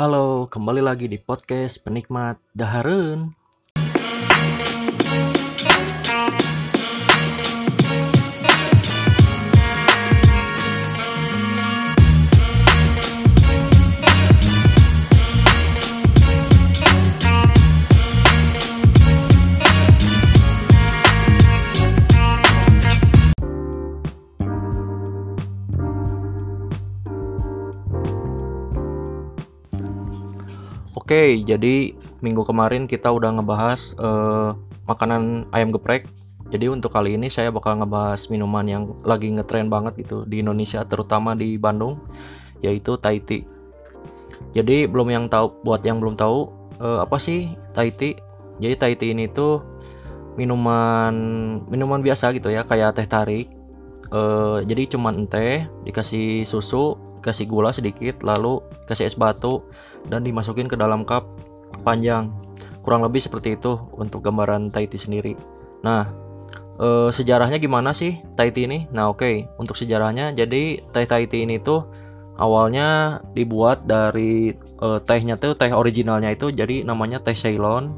Halo, kembali lagi di podcast Penikmat Daharun. Oke, jadi minggu kemarin kita udah ngebahas makanan ayam geprek. Jadi untuk kali ini saya bakal ngebahas minuman yang lagi ngetren banget gitu di Indonesia, terutama di Bandung, yaitu Thai Tea. Jadi buat yang belum tahu apa sih Thai Tea? Jadi Thai Tea ini tuh minuman biasa gitu ya, kayak teh tarik. Jadi cuman teh, dikasih susu, kasih gula sedikit, lalu kasih es batu dan dimasukin ke dalam cup panjang. Kurang lebih seperti itu untuk gambaran Thai Tea sendiri. Nah, sejarahnya gimana sih Thai Tea ini? Nah, oke. Untuk sejarahnya, jadi Thai Tea ini tuh awalnya dibuat dari tehnya tuh, teh originalnya itu jadi namanya teh Ceylon.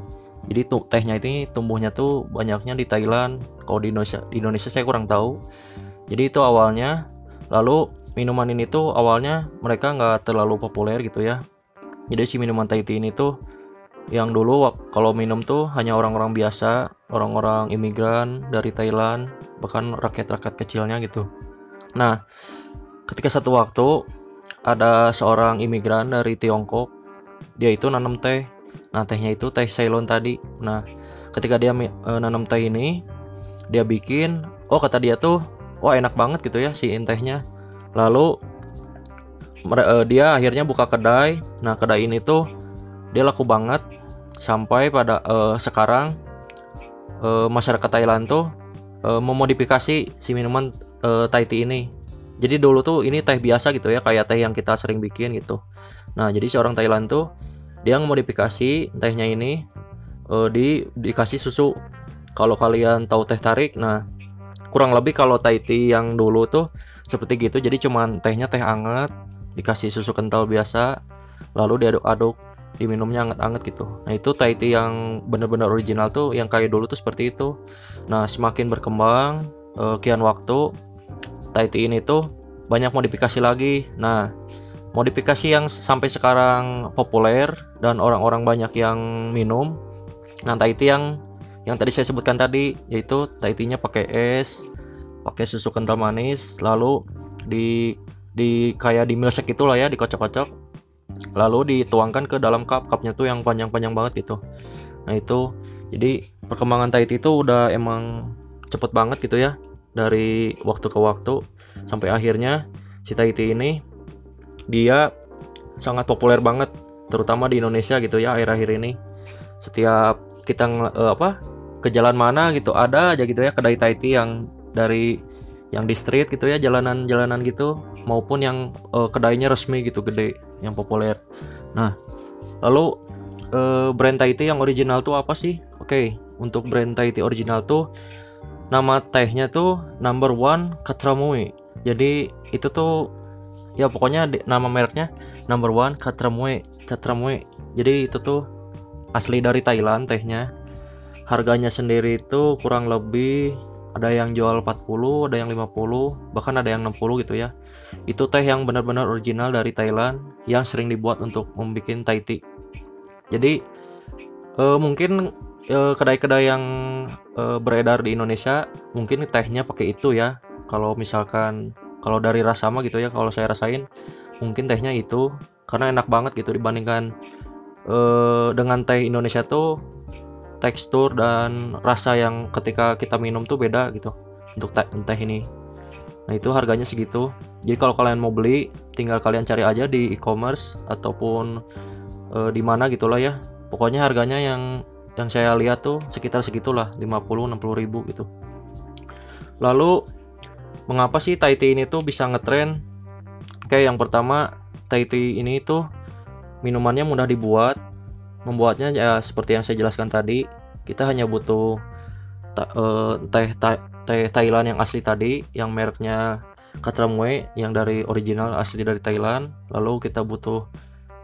Jadi tehnya ini tumbuhnya tuh banyaknya di Thailand. Kalau di Indonesia saya kurang tahu. Jadi itu awalnya. Lalu minuman ini tuh awalnya mereka nggak terlalu populer gitu ya. Jadi si minuman Thai Tea ini tuh yang dulu kalau minum tuh hanya orang-orang biasa, orang-orang imigran dari Thailand, bahkan rakyat-rakyat kecilnya gitu. Nah, ketika satu waktu ada seorang imigran dari Tiongkok, dia itu nanam teh. Nah, tehnya itu teh Ceylon tadi. Nah, ketika dia nanam teh ini, dia bikin, kata dia tuh, wah enak banget gitu ya si tehnya. Lalu dia akhirnya buka kedai. Nah, kedai ini tuh dia laku banget sampai pada sekarang masyarakat Thailand tuh memodifikasi si minuman Thai Tea ini. Jadi dulu tuh ini teh biasa gitu ya, kayak teh yang kita sering bikin gitu. Nah, jadi seorang Thailand tuh dia memodifikasi tehnya ini dikasih susu. Kalau kalian tahu teh tarik, nah kurang lebih kalau Thai Tea yang dulu tuh seperti gitu. Jadi cuman tehnya teh anget, dikasih susu kental biasa, lalu diaduk-aduk, diminumnya anget-anget gitu. Nah, itu Thai Tea yang benar-benar original tuh yang kayak dulu tuh seperti itu. Nah, semakin berkembang kian waktu, Thai Tea ini tuh banyak modifikasi lagi. Nah, modifikasi yang sampai sekarang populer dan orang-orang banyak yang minum, nah Thai Tea yang tadi saya sebutkan tadi, yaitu Thai Tea-nya pakai es, pakai susu kental manis, lalu di kayak di milkshake itulah ya, dikocok-kocok, lalu dituangkan ke dalam cupnya tuh yang panjang-panjang banget gitu. Nah, itu jadi perkembangan Thai Tea itu udah emang cepet banget gitu ya, dari waktu ke waktu, sampai akhirnya si Thai Tea ini dia sangat populer banget, terutama di Indonesia gitu ya akhir-akhir ini. Setiap kita ke jalan mana gitu ada aja gitu ya kedai Thai Tea yang di street gitu ya, jalanan-jalanan gitu, maupun yang kedainya resmi gitu gede yang populer. Nah, lalu brand Thai Tea yang original tuh apa sih? Oke, untuk brand Thai Tea original tuh nama tehnya tuh number one ChaTraMue. Jadi itu tuh ya pokoknya nama mereknya number one ChaTraMue. Jadi itu tuh asli dari Thailand tehnya. Harganya sendiri itu kurang lebih ada yang jual 40, ada yang 50, bahkan ada yang 60 gitu ya. Itu teh yang benar-benar original dari Thailand yang sering dibuat untuk membuat Thai Tea. Jadi mungkin kedai-kedai yang beredar di Indonesia mungkin tehnya pakai itu ya. Kalau misalkan kalau dari rasa mah gitu ya, kalau saya rasain mungkin tehnya itu karena enak banget gitu dibandingkan dengan teh Indonesia tuh tekstur dan rasa yang ketika kita minum tuh beda gitu untuk teh ini. Nah, itu harganya segitu. Jadi kalau kalian mau beli tinggal kalian cari aja di e-commerce ataupun di mana gitulah ya. Pokoknya harganya yang saya lihat tuh sekitar segitulah 50-60 ribu gitu. Lalu mengapa sih Thai Tea ini tuh bisa ngetren? Oke, yang pertama Thai Tea ini tuh minumannya mudah dibuat. Membuatnya ya seperti yang saya jelaskan tadi, kita hanya butuh teh Thailand yang asli tadi, yang mereknya ChaTraMue, yang dari original asli dari Thailand. Lalu kita butuh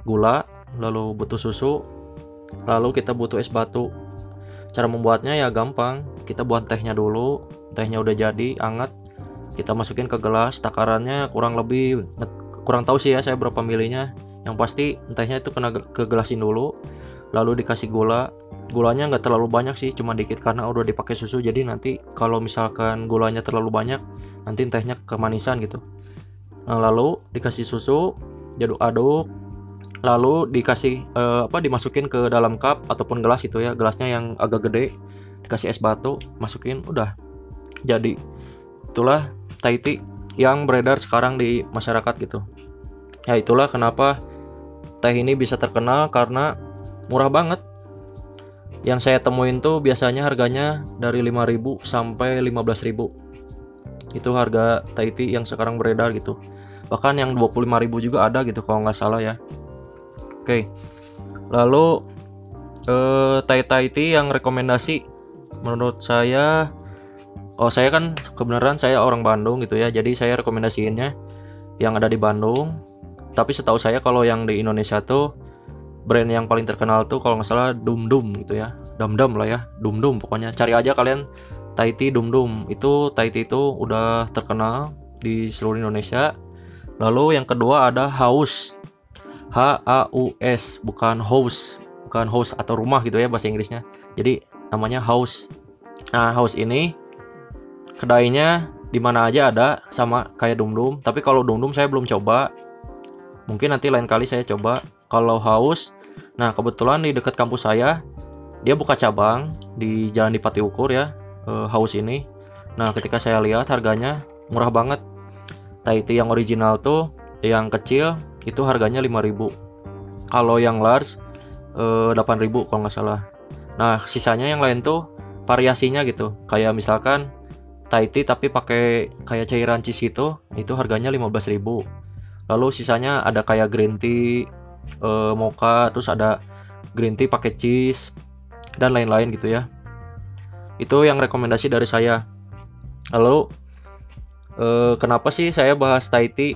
gula, lalu butuh susu, lalu kita butuh es batu. Cara membuatnya ya gampang, kita buat tehnya dulu, tehnya udah jadi, hangat, kita masukin ke gelas. Takarannya kurang tahu sih ya saya berapa milinya, yang pasti tehnya itu kena kegelasin dulu, lalu dikasih gula. Gulanya nggak terlalu banyak sih, cuma dikit karena udah dipakai susu, jadi nanti kalau misalkan gulanya terlalu banyak nanti tehnya kemanisan gitu. Nah, lalu dikasih susu, aduk-aduk, lalu dikasih dimasukin ke dalam cup ataupun gelas gitu ya, gelasnya yang agak gede, dikasih es batu, masukin, udah jadi. Itulah Thai tea yang beredar sekarang di masyarakat gitu ya. Itulah kenapa teh ini bisa terkenal, karena murah banget. Yang saya temuin tuh biasanya harganya dari 5.000 sampai 15.000, itu harga Thai tea yang sekarang beredar gitu. Bahkan yang 25.000 juga ada gitu kalau nggak salah ya. Oke, lalu Thai tea yang rekomendasi menurut saya, saya kan kebenaran saya orang Bandung gitu ya, jadi saya rekomendasiinnya yang ada di Bandung. Tapi setahu saya kalau yang di Indonesia tuh brand yang paling terkenal tuh kalau nggak salah Dumdum gitu ya, Dumdum lah ya, Dumdum pokoknya. Cari aja kalian Thai tea Dumdum, itu Thai tea itu udah terkenal di seluruh Indonesia. Lalu yang kedua ada House, H-A-U-S, bukan house atau rumah gitu ya bahasa Inggrisnya, jadi namanya House. Nah, House ini kedainya di mana aja ada, sama kayak Dumdum, tapi kalau Dumdum saya belum coba, mungkin nanti lain kali saya coba. Kalau House, nah kebetulan di dekat kampus saya dia buka cabang di Jalan Dipati Ukur ya, House ini. Nah, ketika saya lihat harganya murah banget. Thai tea yang original tuh yang kecil itu harganya 5.000. Kalau yang large 8.000 kalau nggak salah. Nah, sisanya yang lain tuh variasinya gitu. Kayak misalkan Thai tea tapi pakai kayak cairan cheese itu harganya 15.000. Lalu sisanya ada kayak green tea mocha, terus ada green tea pakai cheese dan lain-lain gitu ya. Itu yang rekomendasi dari saya. Lalu kenapa sih saya bahas Thai tea?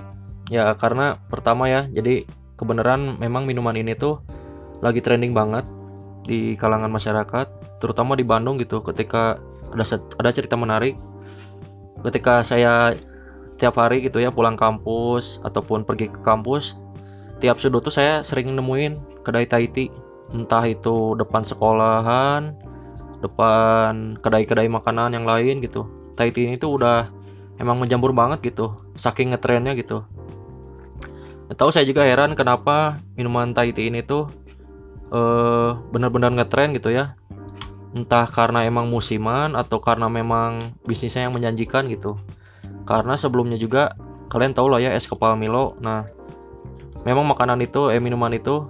Ya karena pertama ya, jadi kebenaran memang minuman ini tuh lagi trending banget di kalangan masyarakat, terutama di Bandung gitu. Ketika ada cerita menarik, ketika saya tiap hari gitu ya pulang kampus ataupun pergi ke kampus, tiap sudut tuh saya sering nemuin kedai Thai tea, entah itu depan sekolahan, depan kedai-kedai makanan yang lain gitu. Thai tea ini tuh udah emang menjamur banget gitu, saking ngetrennya gitu. Tahu, saya juga heran kenapa minuman Thai tea ini tuh benar-benar ngetren gitu ya. Entah karena emang musiman atau karena memang bisnisnya yang menjanjikan gitu. Karena sebelumnya juga kalian tahu lah ya es kepal Milo. Nah, memang makanan itu minuman itu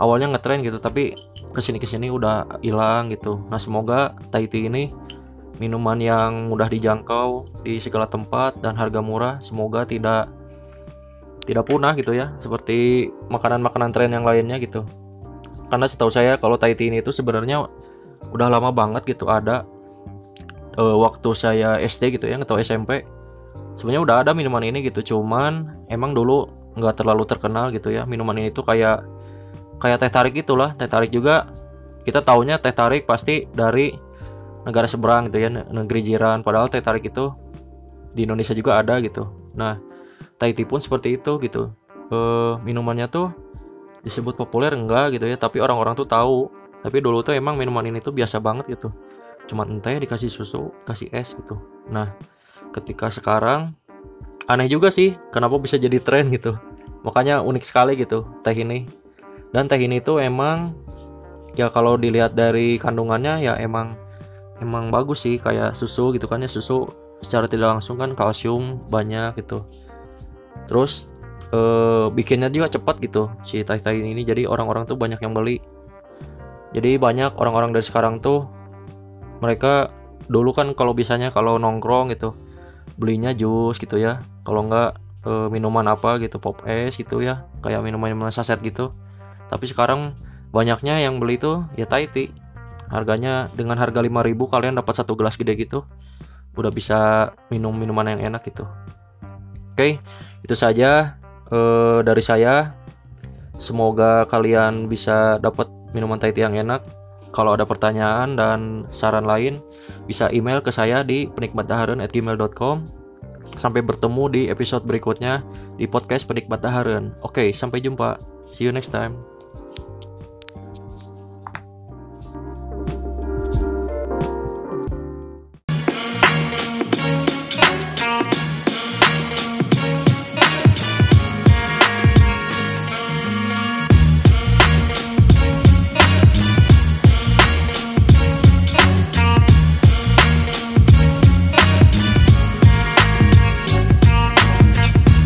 awalnya ngetren gitu, tapi kesini udah hilang gitu. Nah, semoga Thai tea ini minuman yang mudah dijangkau di segala tempat dan harga murah, semoga tidak punah gitu ya, seperti makanan-makanan tren yang lainnya gitu. Karena setahu saya kalau Thai tea ini itu sebenarnya udah lama banget gitu ada. Waktu saya SD gitu ya atau SMP sebenarnya udah ada minuman ini gitu, cuman emang dulu nggak terlalu terkenal gitu ya. Minuman ini tuh kayak teh tarik gitulah. Teh tarik juga kita taunya teh tarik pasti dari negara seberang gitu ya, negeri jiran, padahal teh tarik itu di Indonesia juga ada gitu. Nah, Thai tea pun seperti itu gitu. Minumannya tuh disebut populer enggak gitu ya, tapi orang-orang tuh tahu. Tapi dulu tuh emang minuman ini tuh biasa banget gitu, cuma teh dikasih susu, kasih es gitu. Nah, ketika sekarang aneh juga sih kenapa bisa jadi tren gitu. Makanya unik sekali gitu teh ini. Dan teh ini tuh emang ya kalau dilihat dari kandungannya ya emang bagus sih, kayak susu gitu kan ya. Susu secara tidak langsung kan kalsium banyak gitu. Terus bikinnya juga cepat gitu si Thai ini, jadi orang-orang tuh banyak yang beli. Jadi banyak orang-orang dari sekarang tuh, mereka dulu kan kalau bisanya kalau nongkrong gitu belinya jus gitu ya, kalau enggak minuman apa gitu, pop es gitu ya, kayak minuman saset gitu. Tapi sekarang banyaknya yang beli tuh ya Thai tea. Harganya dengan harga 5.000 kalian dapat satu gelas gede gitu, udah bisa minum minuman yang enak gitu. Oke, itu saja dari saya. Semoga kalian bisa dapat minuman Thai Tea yang enak. Kalau ada pertanyaan dan saran lain, bisa email ke saya di penikmatdaharun@gmail.com. Sampai bertemu di episode berikutnya di podcast Penikmat Daharun. Oke, sampai jumpa. See you next time.